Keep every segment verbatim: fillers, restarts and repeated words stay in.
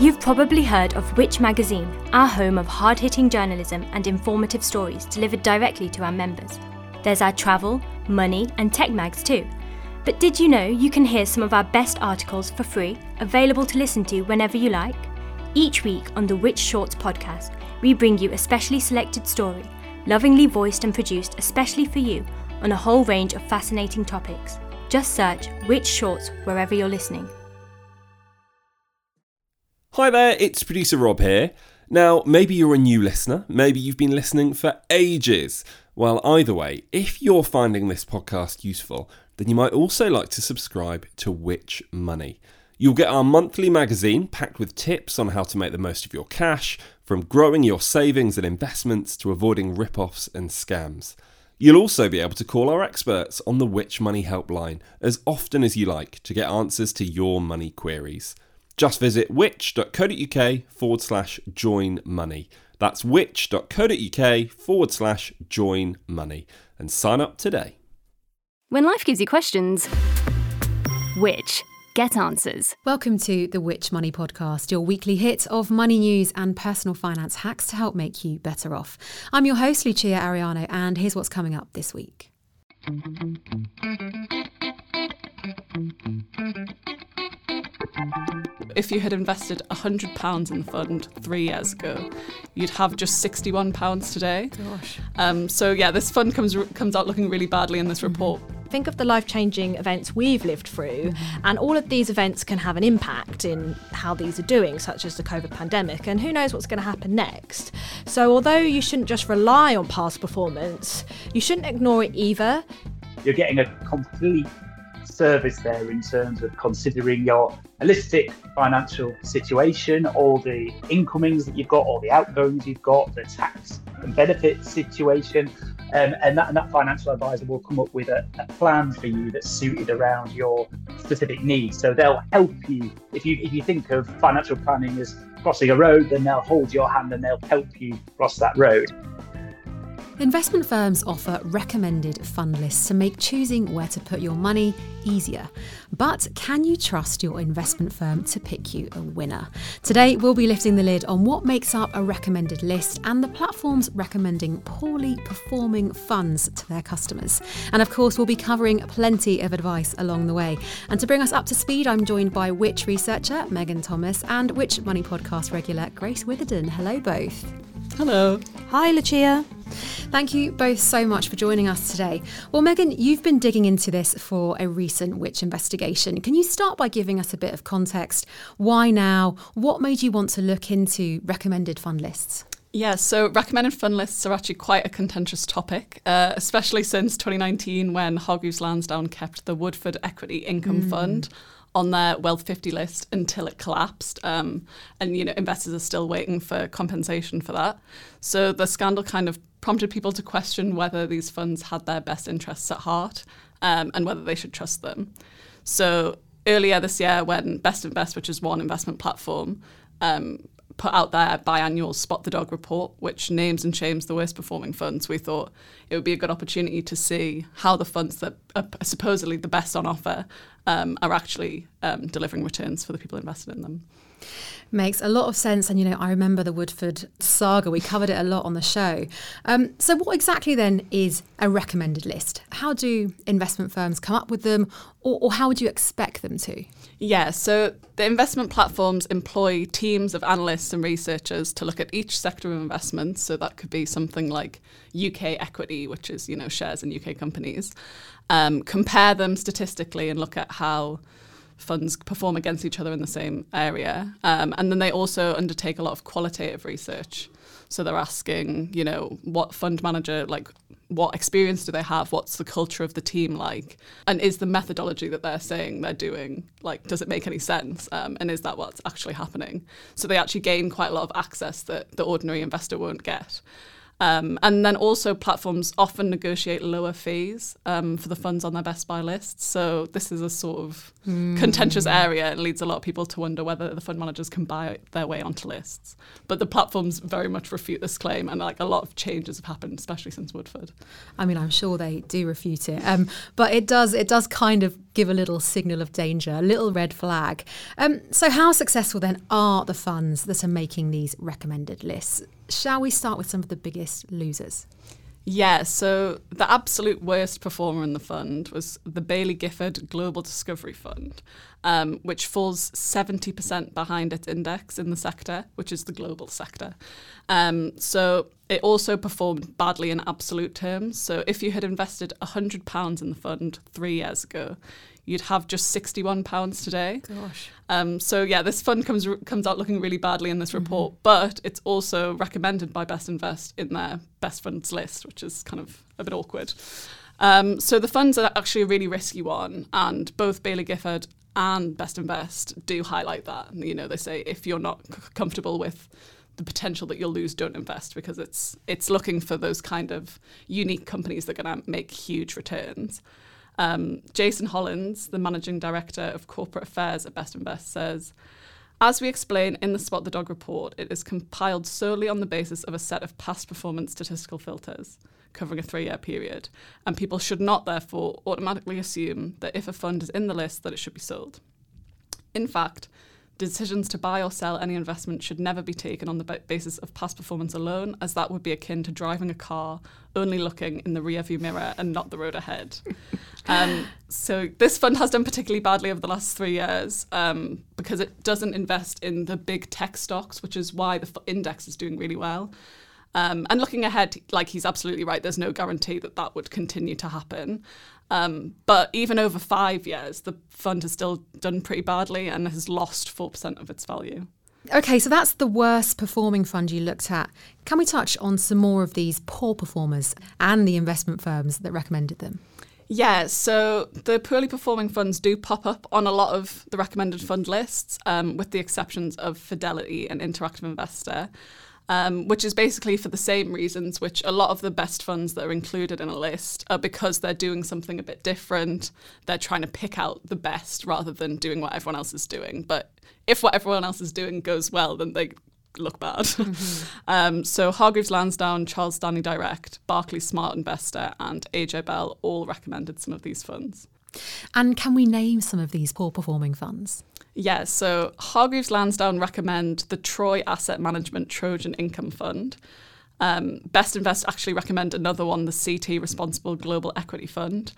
You've probably heard of Which Magazine, our home of hard-hitting journalism and informative stories delivered directly to our members. There's our travel, money and tech mags too. But did you know you can hear some of our best articles for free, available to listen to whenever you like? Each week on the Which Shorts podcast, we bring you a specially selected story, lovingly voiced and produced especially for you, on a whole range of fascinating topics. Just search Which Shorts wherever you're listening. Hi there, it's producer Rob here. Now, maybe you're a new listener, maybe you've been listening for ages. Well, either way, if you're finding this podcast useful, then you might also like to subscribe to Which Money. You'll get our monthly magazine packed with tips on how to make the most of your cash, from growing your savings and investments to avoiding rip-offs and scams. You'll also be able to call our experts on the Which Money helpline as often as you like to get answers to your money queries. Just visit which.co.uk forward slash join money. That's which.co.uk forward slash join money. And sign up today. When life gives you questions, which? Get answers. Welcome to the Which Money podcast, your weekly hit of money news and personal finance hacks to help make you better off. I'm your host, Lucia Ariano, and here's what's coming up this week. If you had invested one hundred pounds in the fund three years ago, you'd have just sixty-one pounds today. Gosh. Um, so yeah, this fund comes comes out looking really badly in this report. Think of the life-changing events we've lived through, and all of these events can have an impact in how these are doing, such as the COVID pandemic, and who knows what's going to happen next. So although you shouldn't just rely on past performance, you shouldn't ignore it either. You're getting a complete service there in terms of considering your holistic financial situation, all the incomings that you've got, all the outgoings you've got, the tax and benefit situation, um, and, that, and that financial advisor will come up with a, a plan for you that's suited around your specific needs. So they'll help you. If you if you think of financial planning as crossing a road, then they'll hold your hand and they'll help you cross that road. Investment firms offer recommended fund lists to make choosing where to put your money easier. But can you trust your investment firm to pick you a winner? Today, we'll be lifting the lid on what makes up a recommended list and the platforms recommending poorly performing funds to their customers. And of course, we'll be covering plenty of advice along the way. And to bring us up to speed, I'm joined by Which researcher Megan Thomas and Which Money podcast regular Grace Witherden. Hello, both. Hello. Hi, Lucia. Thank you both so much for joining us today. Well, Megan, you've been digging into this for a recent Which investigation. Can you start by giving us a bit of context? Why now? What made you want to look into recommended fund lists? Yeah, so recommended fund lists are actually quite a contentious topic, uh, especially since twenty nineteen when Hargreaves Lansdown kept the Woodford Equity Income mm. Fund on their Wealth fifty list until it collapsed. Um, and, you know, investors are still waiting for compensation for that. So the scandal kind of prompted people to question whether these funds had their best interests at heart um, and whether they should trust them. So earlier this year, when Bestinvest, which is one investment platform, um, put out their biannual Spot the Dog report, which names and shames the worst performing funds, we thought it would be a good opportunity to see how the funds that are supposedly the best on offer um, are actually um, delivering returns for the people invested in them. Makes a lot of sense. And, you know, I remember the Woodford saga. We covered it a lot on the show. Um, so what exactly then is a recommended list? How do investment firms come up with them, or, or how would you expect them to? Yeah, so the investment platforms employ teams of analysts and researchers to look at each sector of investment. So that could be something like U K equity, which is, you know, shares in U K companies, um, compare them statistically and look at how funds perform against each other in the same area. Um, and then they also undertake a lot of qualitative research. So they're asking, you know, what fund manager, like what experience do they have? What's the culture of the team like? And is the methodology that they're saying they're doing, like, does it make any sense? Um, and is that what's actually happening? So they actually gain quite a lot of access that the ordinary investor won't get. Um, and then also platforms often negotiate lower fees um, for the funds on their best buy list. So this is a sort of mm. contentious area and leads a lot of people to wonder whether the fund managers can buy their way onto lists. But the platforms very much refute this claim, and like a lot of changes have happened, especially since Woodford. I mean, I'm sure they do refute it, um, but it does it does kind of give a little signal of danger, a little red flag. Um, so how successful then are the funds that are making these recommended lists? Shall we start with some of the biggest losers? Yeah, so the absolute worst performer in the fund was the Baillie Gifford Global Discovery Fund, um, which falls seventy percent behind its index in the sector, which is the global sector. Um, so it also performed badly in absolute terms. So if you had invested one hundred pounds in the fund three years ago, you'd have just sixty-one pounds today. Gosh. Um, so yeah, this fund comes comes out looking really badly in this report, mm-hmm. but it's also recommended by Bestinvest in their best funds list, which is kind of a bit awkward. Um, so the funds are actually a really risky one, and both Baillie Gifford and Bestinvest do highlight that. You know, they say if you're not c- comfortable with the potential that you'll lose, don't invest, because it's it's looking for those kind of unique companies that are going to make huge returns. Um, Jason Hollands, the Managing Director of Corporate Affairs at Bestinvest, says, "As we explain in the Spot the Dog report, it is compiled solely on the basis of a set of past performance statistical filters covering a three-year period, and people should not, therefore, automatically assume that if a fund is in the list that it should be sold. In fact, decisions to buy or sell any investment should never be taken on the basis of past performance alone, as that would be akin to driving a car only looking in the rearview mirror and not the road ahead." um, so this fund has done particularly badly over the last three years um, because it doesn't invest in the big tech stocks, which is why the f- index is doing really well. Um, and looking ahead, like, he's absolutely right, there's no guarantee that that would continue to happen. Um, but even over five years, the fund has still done pretty badly and has lost four percent of its value. OK, so that's the worst performing fund you looked at. Can we touch on some more of these poor performers and the investment firms that recommended them? Yeah, so the poorly performing funds do pop up on a lot of the recommended fund lists, um, with the exceptions of Fidelity and Interactive Investor. Um, which is basically for the same reasons which a lot of the best funds that are included in a list are, because they're doing something a bit different. They're trying to pick out the best rather than doing what everyone else is doing. But if what everyone else is doing goes well, then they look bad. Mm-hmm. um, so Hargreaves Lansdown, Charles Stanley Direct, Barclays Smart Investor and A J Bell all recommended some of these funds. And can we name some of these poor performing funds? Yeah, so Hargreaves Lansdown recommend the Troy Asset Management Trojan Income Fund. Um, Bestinvest actually recommend another one, the C T Responsible Global Equity Fund.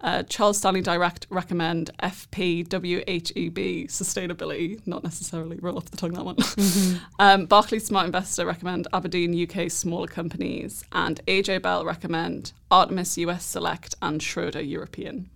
Uh, Charles Stanley Direct recommend F P W H E B Sustainability, not necessarily roll off the tongue that one. Mm-hmm. um, Barclays Smart Investor recommend Aberdeen U K Smaller Companies, and A J Bell recommend Artemis U S Select and Schroder European.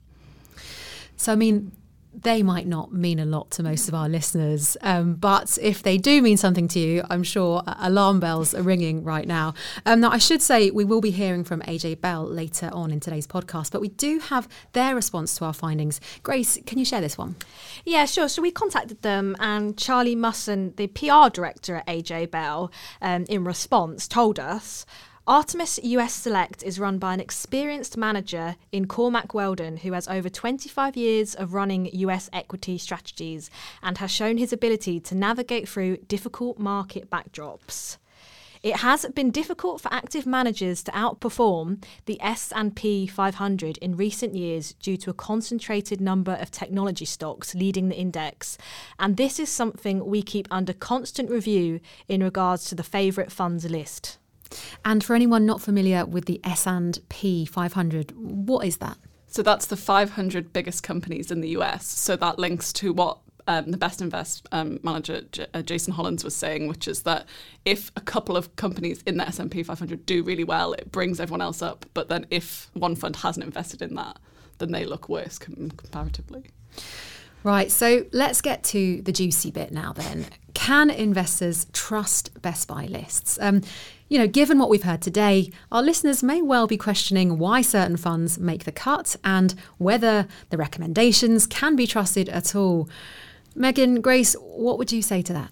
So, I mean, they might not mean a lot to most of our listeners, um, but if they do mean something to you, I'm sure alarm bells are ringing right now. Um, now, I should say we will be hearing from A J Bell later on in today's podcast, but we do have their response to our findings. Grace, can you share this one? Yeah, sure. So we contacted them, and Charlie Musson, the P R director at A J Bell, um, in response told us, Artemis U S Select is run by an experienced manager in Cormac Weldon, who has over twenty-five years of running U S equity strategies and has shown his ability to navigate through difficult market backdrops. It has been difficult for active managers to outperform the S and P five hundred in recent years due to a concentrated number of technology stocks leading the index, and this is something we keep under constant review in regards to the favourite funds list. And for anyone not familiar with the S and P five hundred, what is that? So that's the five hundred biggest companies in the U S. So that links to what um, the Bestinvest um, manager J- uh, Jason Hollands was saying, which is that if a couple of companies in the S and P five hundred do really well, it brings everyone else up. But then if one fund hasn't invested in that, then they look worse com- comparatively. Right, so let's get to the juicy bit now then. Can investors trust Best Buy lists? Um, you know, given what we've heard today, our listeners may well be questioning why certain funds make the cut and whether the recommendations can be trusted at all. Megan, Grace, what would you say to that?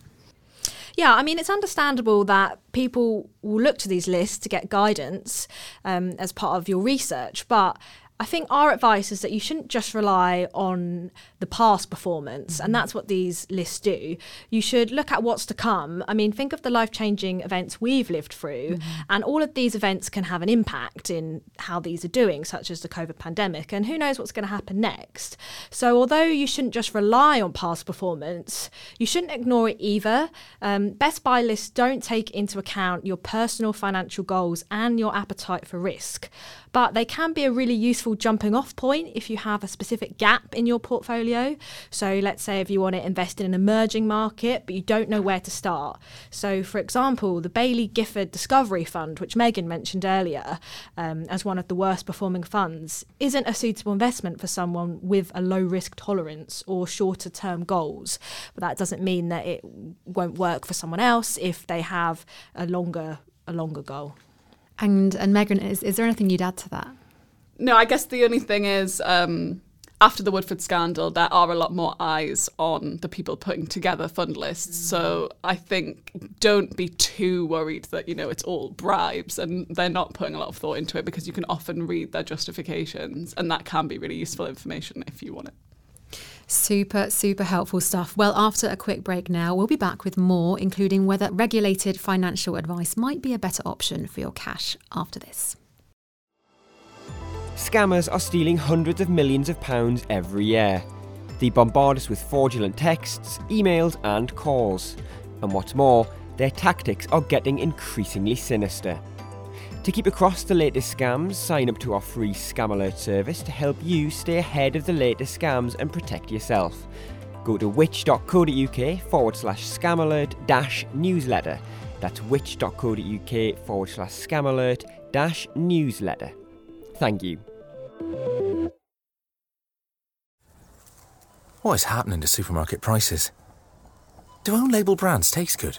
Yeah, I mean, it's understandable that people will look to these lists to get guidance um, as part of your research, but I think our advice is that you shouldn't just rely on the past performance, and that's what these lists do. You should look at what's to come. I mean, think of the life-changing events we've lived through, mm-hmm. and all of these events can have an impact in how these are doing, such as the COVID pandemic, and who knows what's going to happen next. So although you shouldn't just rely on past performance, you shouldn't ignore it either. Um, best buy lists don't take into account your personal financial goals and your appetite for risk, but they can be a really useful jumping off point if you have a specific gap in your portfolio. So let's say if you want to invest in an emerging market but you don't know where to start. So for example, the Baillie Gifford Discovery Fund, which Megan mentioned earlier um, as one of the worst performing funds, isn't a suitable investment for someone with a low risk tolerance or shorter term goals. But that doesn't mean that it won't work for someone else if they have a longer a longer goal. And and Megan, is, is there anything you'd add to that? No, I guess the only thing is, um, after the Woodford scandal, there are a lot more eyes on the people putting together fund lists. Mm. So I think don't be too worried that, you know, it's all bribes and they're not putting a lot of thought into it, because you can often read their justifications, and that can be really useful information if you want it. Super, super helpful stuff. Well, after a quick break now, we'll be back with more, including whether regulated financial advice might be a better option for your cash after this. Scammers are stealing hundreds of millions of pounds every year. They bombard us with fraudulent texts, emails and calls. And what's more, their tactics are getting increasingly sinister. To keep across the latest scams, sign up to our free Scam Alert service to help you stay ahead of the latest scams and protect yourself. Go to witch.co.uk forward slash scam alert dash newsletter. That's witch.co.uk forward slash scam alert dash newsletter. Thank you. What is happening to supermarket prices? Do own label brands taste good?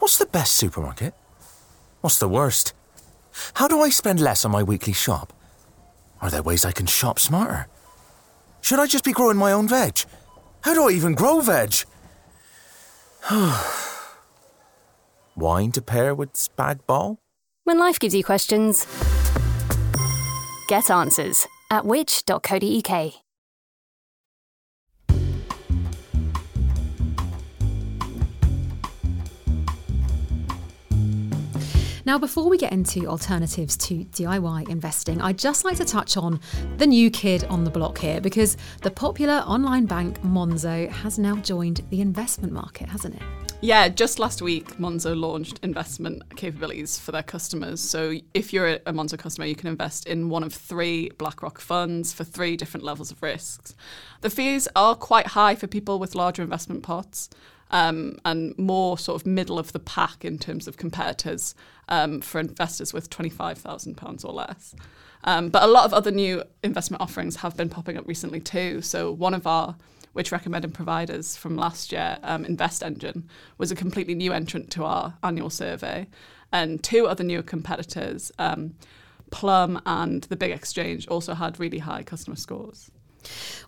What's the best supermarket? What's the worst? How do I spend less on my weekly shop? Are there ways I can shop smarter? Should I just be growing my own veg? How do I even grow veg? Wine to pair with spag bol? When life gives you questions, get answers at witch dot co dot U K. Now, before we get into alternatives to D I Y investing, I'd just like to touch on the new kid on the block here, because the popular online bank Monzo has now joined the investment market, hasn't it? Yeah, just last week, Monzo launched investment capabilities for their customers. So if you're a Monzo customer, you can invest in one of three BlackRock funds for three different levels of risks. The fees are quite high for people with larger investment pots. Um, and more sort of middle of the pack in terms of competitors um, for investors with twenty-five thousand pounds or less. Um, but a lot of other new investment offerings have been popping up recently too. So one of our which recommended providers from last year, um, Invest Engine, was a completely new entrant to our annual survey. And two other new competitors, um, Plum and the Big Exchange, also had really high customer scores.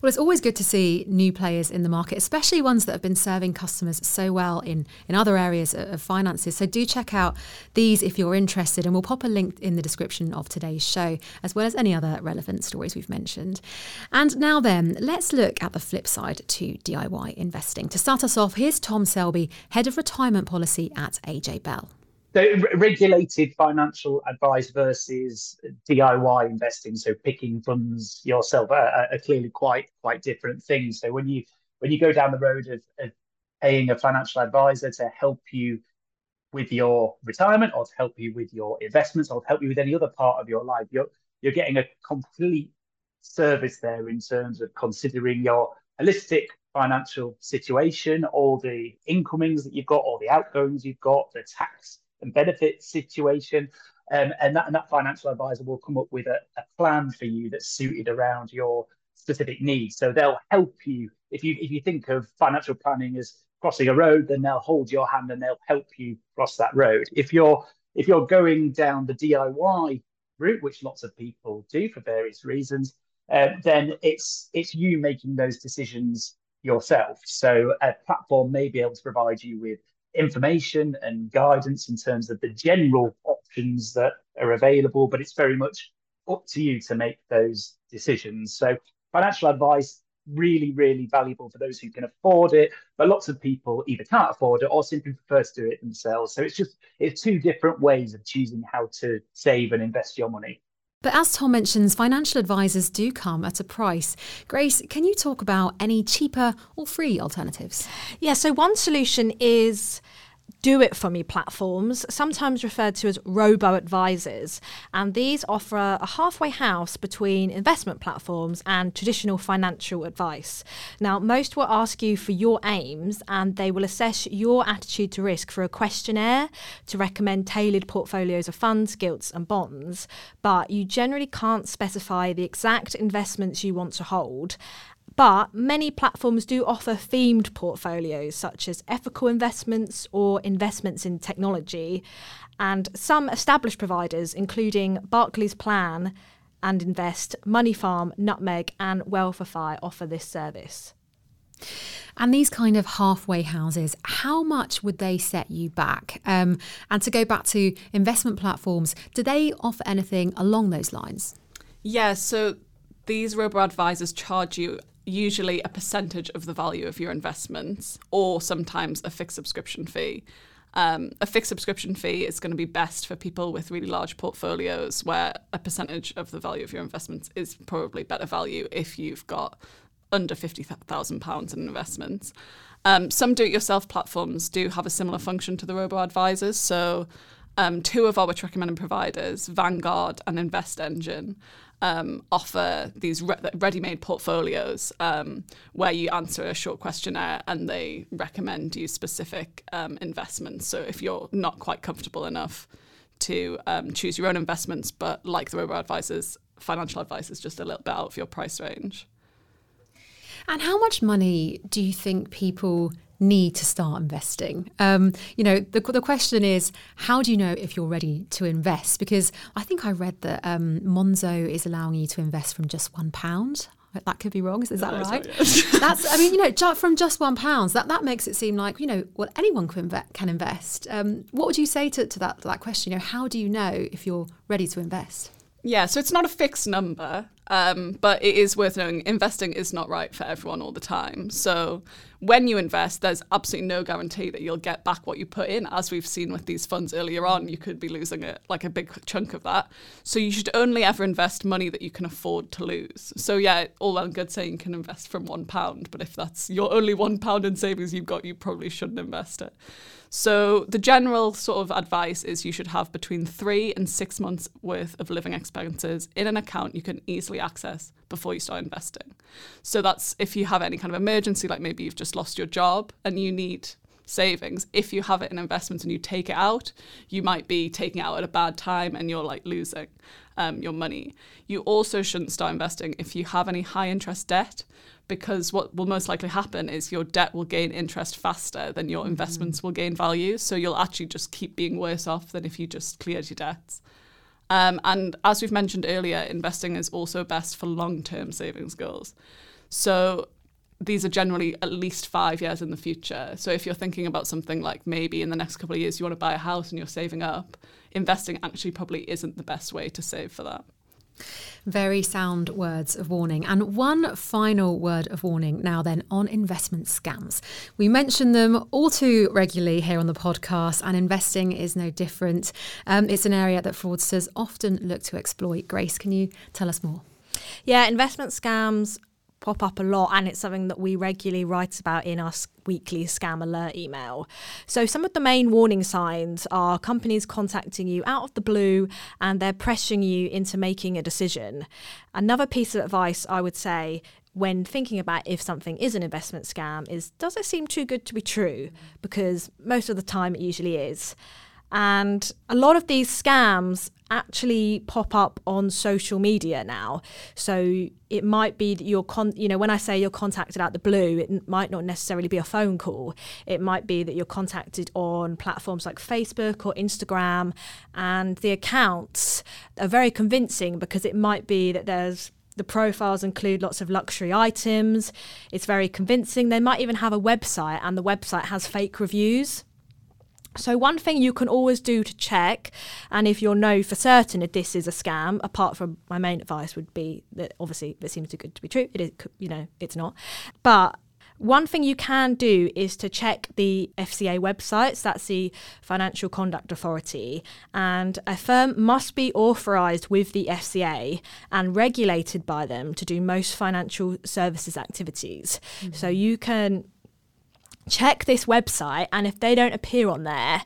Well, it's always good to see new players in the market, especially ones that have been serving customers so well in, in other areas of finances. So do check out these if you're interested, and we'll pop a link in the description of today's show, as well as any other relevant stories we've mentioned. And now then, let's look at the flip side to D I Y investing. To start us off, here's Tom Selby, Head of Retirement Policy at A J Bell. So regulated financial advice versus D I Y investing, so picking funds yourself, are, are clearly quite quite different things. So when you when you go down the road of, of paying a financial advisor to help you with your retirement, or to help you with your investments, or to help you with any other part of your life, you're you're getting a complete service there in terms of considering your holistic financial situation, all the incomings that you've got, all the outgoings you've got, the tax and benefit situation, um, and, that, and that financial advisor will come up with a, a plan for you that's suited around your specific needs. So they'll help you. If you if you think of financial planning as crossing a road, then they'll hold your hand and they'll help you cross that road. If you're if you're going down the D I Y route, which lots of people do for various reasons, uh, then it's it's you making those decisions yourself. So a platform may be able to provide you with information and guidance in terms of the general options that are available, but it's very much up to you to make those decisions. So financial advice, really, really valuable for those who can afford it. But lots of people either can't afford it or simply prefer to do it themselves. So it's just it's two different ways of choosing how to save and invest your money. But as Tom mentions, financial advisors do come at a price. Grace, can you talk about any cheaper or free alternatives? Yeah, so one solution is do-it-for-me platforms, sometimes referred to as robo-advisors, and these offer a halfway house between investment platforms and traditional financial advice. Now, most will ask you for your aims, and they will assess your attitude to risk for a questionnaire to recommend tailored portfolios of funds, gilts and bonds, but you generally can't specify the exact investments you want to hold. But many platforms do offer themed portfolios, such as ethical investments or investments in technology. And some established providers, including Barclays Plan and Invest, Moneyfarm, Nutmeg and Wealthify, offer this service. And these kind of halfway houses, how much would they set you back? Um, and to go back to investment platforms, do they offer anything along those lines? Yeah, so these robo-advisors charge you usually a percentage of the value of your investments, or sometimes a fixed subscription fee. Um, a fixed subscription fee is going to be best for people with really large portfolios, where a percentage of the value of your investments is probably better value if you've got under fifty thousand pounds in investments. Um, some do-it-yourself platforms do have a similar function to the robo-advisors. So um, two of our which recommended providers, Vanguard and Invest Engine, Um, offer these re- ready-made portfolios um, where you answer a short questionnaire and they recommend you specific um, investments. So if you're not quite comfortable enough to um, choose your own investments, but like the robo-advisors, financial advice is just a little bit out of your price range. And how much money do you think people need to start investing? Um, you know, the, the question is, how do you know if you're ready to invest? Because I think I read that um, Monzo is allowing you to invest from just one pound. That could be wrong. Is, is that no, right? Yeah. That's, I mean, you know, ju- from just one pound, that, that makes it seem like, you know, well, anyone can, inve- can invest. Um, what would you say to, to that, that question? You know, how do you know if you're ready to invest? Yeah, so it's not a fixed number. Um, but it is worth knowing investing is not right for everyone all the time. So when you invest, there's absolutely no guarantee that you'll get back what you put in. As we've seen with these funds earlier on, you could be losing it, like a big chunk of that. So you should only ever invest money that you can afford to lose. So yeah, all well and good saying you can invest from one pound, but if that's your only one pound in savings you've got, you probably shouldn't invest it. So the general sort of advice is you should have between three and six months worth of living expenses in an account you can easily access before you start investing. So that's if you have any kind of emergency, like maybe you've just lost your job and you need savings. If you have it in investments and you take it out, you might be taking it out at a bad time and you're like losing um, your money. You also shouldn't start investing if you have any high interest debt, because what will most likely happen is your debt will gain interest faster than your investments mm-hmm. will gain value. So you'll actually just keep being worse off than if you just cleared your debts. Um, and as we've mentioned earlier, investing is also best for long-term savings goals. So these are generally at least five years in the future. So if you're thinking about something like maybe in the next couple of years you want to buy a house and you're saving up, investing actually probably isn't the best way to save for that. Very sound words of warning. And one final word of warning now then on investment scams. We mention them all too regularly here on the podcast, and investing is no different. Um, it's an area that fraudsters often look to exploit. Grace, can you tell us more? Yeah, investment scams pop up a lot, and it's something that we regularly write about in our weekly scam alert email. So some of the main warning signs are companies contacting you out of the blue and they're pressuring you into making a decision. Another piece of advice I would say when thinking about if something is an investment scam is, does it seem too good to be true? Because most of the time it usually is. And a lot of these scams actually pop up on social media now. So it might be that you're, con- you know, when I say you're contacted out the blue, it n- might not necessarily be a phone call. It might be that you're contacted on platforms like Facebook or Instagram, and the accounts are very convincing because it might be that there's the profiles include lots of luxury items. It's very convincing. They might even have a website, and the website has fake reviews. So one thing you can always do to check, and if you'll know for certain if this is a scam, apart from my main advice would be that obviously it seems too good to be true. It is, you know, it's not. But one thing you can do is to check the F C A websites, that's the Financial Conduct Authority, and a firm must be authorised with the F C A and regulated by them to do most financial services activities. Mm-hmm. So you can check this website, and if they don't appear on there,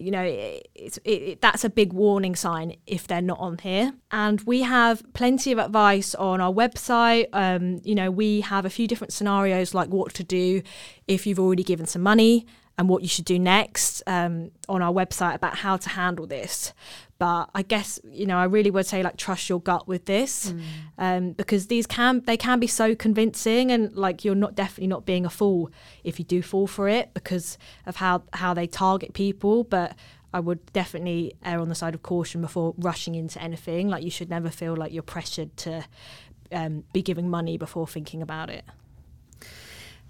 you know, it, it, it, that's a big warning sign if they're not on here. And we have plenty of advice on our website. Um, you know, we have a few different scenarios, like what to do if you've already given some money and what you should do next um, on our website about how to handle this. But I guess, you know, I really would say, like, trust your gut with this mm. um, because these can, they can be so convincing, and like you're not definitely not being a fool if you do fall for it because of how, how they target people. But I would definitely err on the side of caution before rushing into anything. Like, you should never feel like you're pressured to um, be giving money before thinking about it.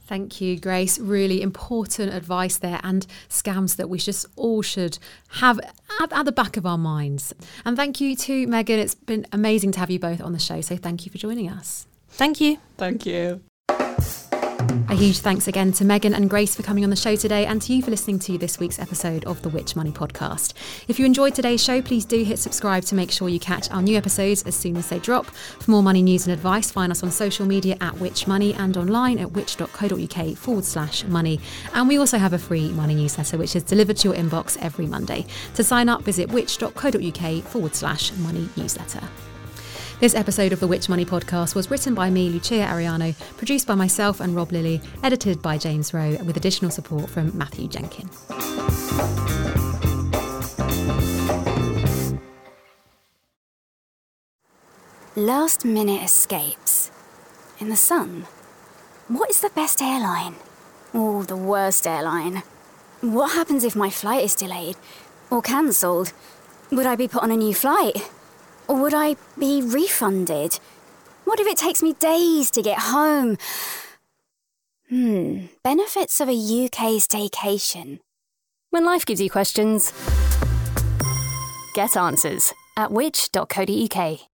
Thank you, Grace. Really important advice there, and scams that we just all should have at, at the back of our minds. And thank you to Megan. It's been amazing to have you both on the show. So thank you for joining us. Thank you. Thank you. A huge thanks again to Megan and Grace for coming on the show today, and to you for listening to this week's episode of the Which Money Podcast. If you enjoyed today's show, please do hit subscribe to make sure you catch our new episodes as soon as they drop. For more money news and advice, find us on social media at Which Money and online at which.co.uk forward slash money. And we also have a free money newsletter which is delivered to your inbox every Monday. To sign up, visit which.co.uk forward slash money newsletter. This episode of the Which Money Podcast was written by me, Lucia Ariano, produced by myself and Rob Lilly, edited by James Rowe, with additional support from Matthew Jenkin. Last-minute escapes. In the sun. What is the best airline? Or the worst airline? What happens if my flight is delayed? Or cancelled? Would I be put on a new flight? Or would I be refunded? What if it takes me days to get home? Hmm, benefits of a U K staycation. When life gives you questions, get answers at which dot co dot uk.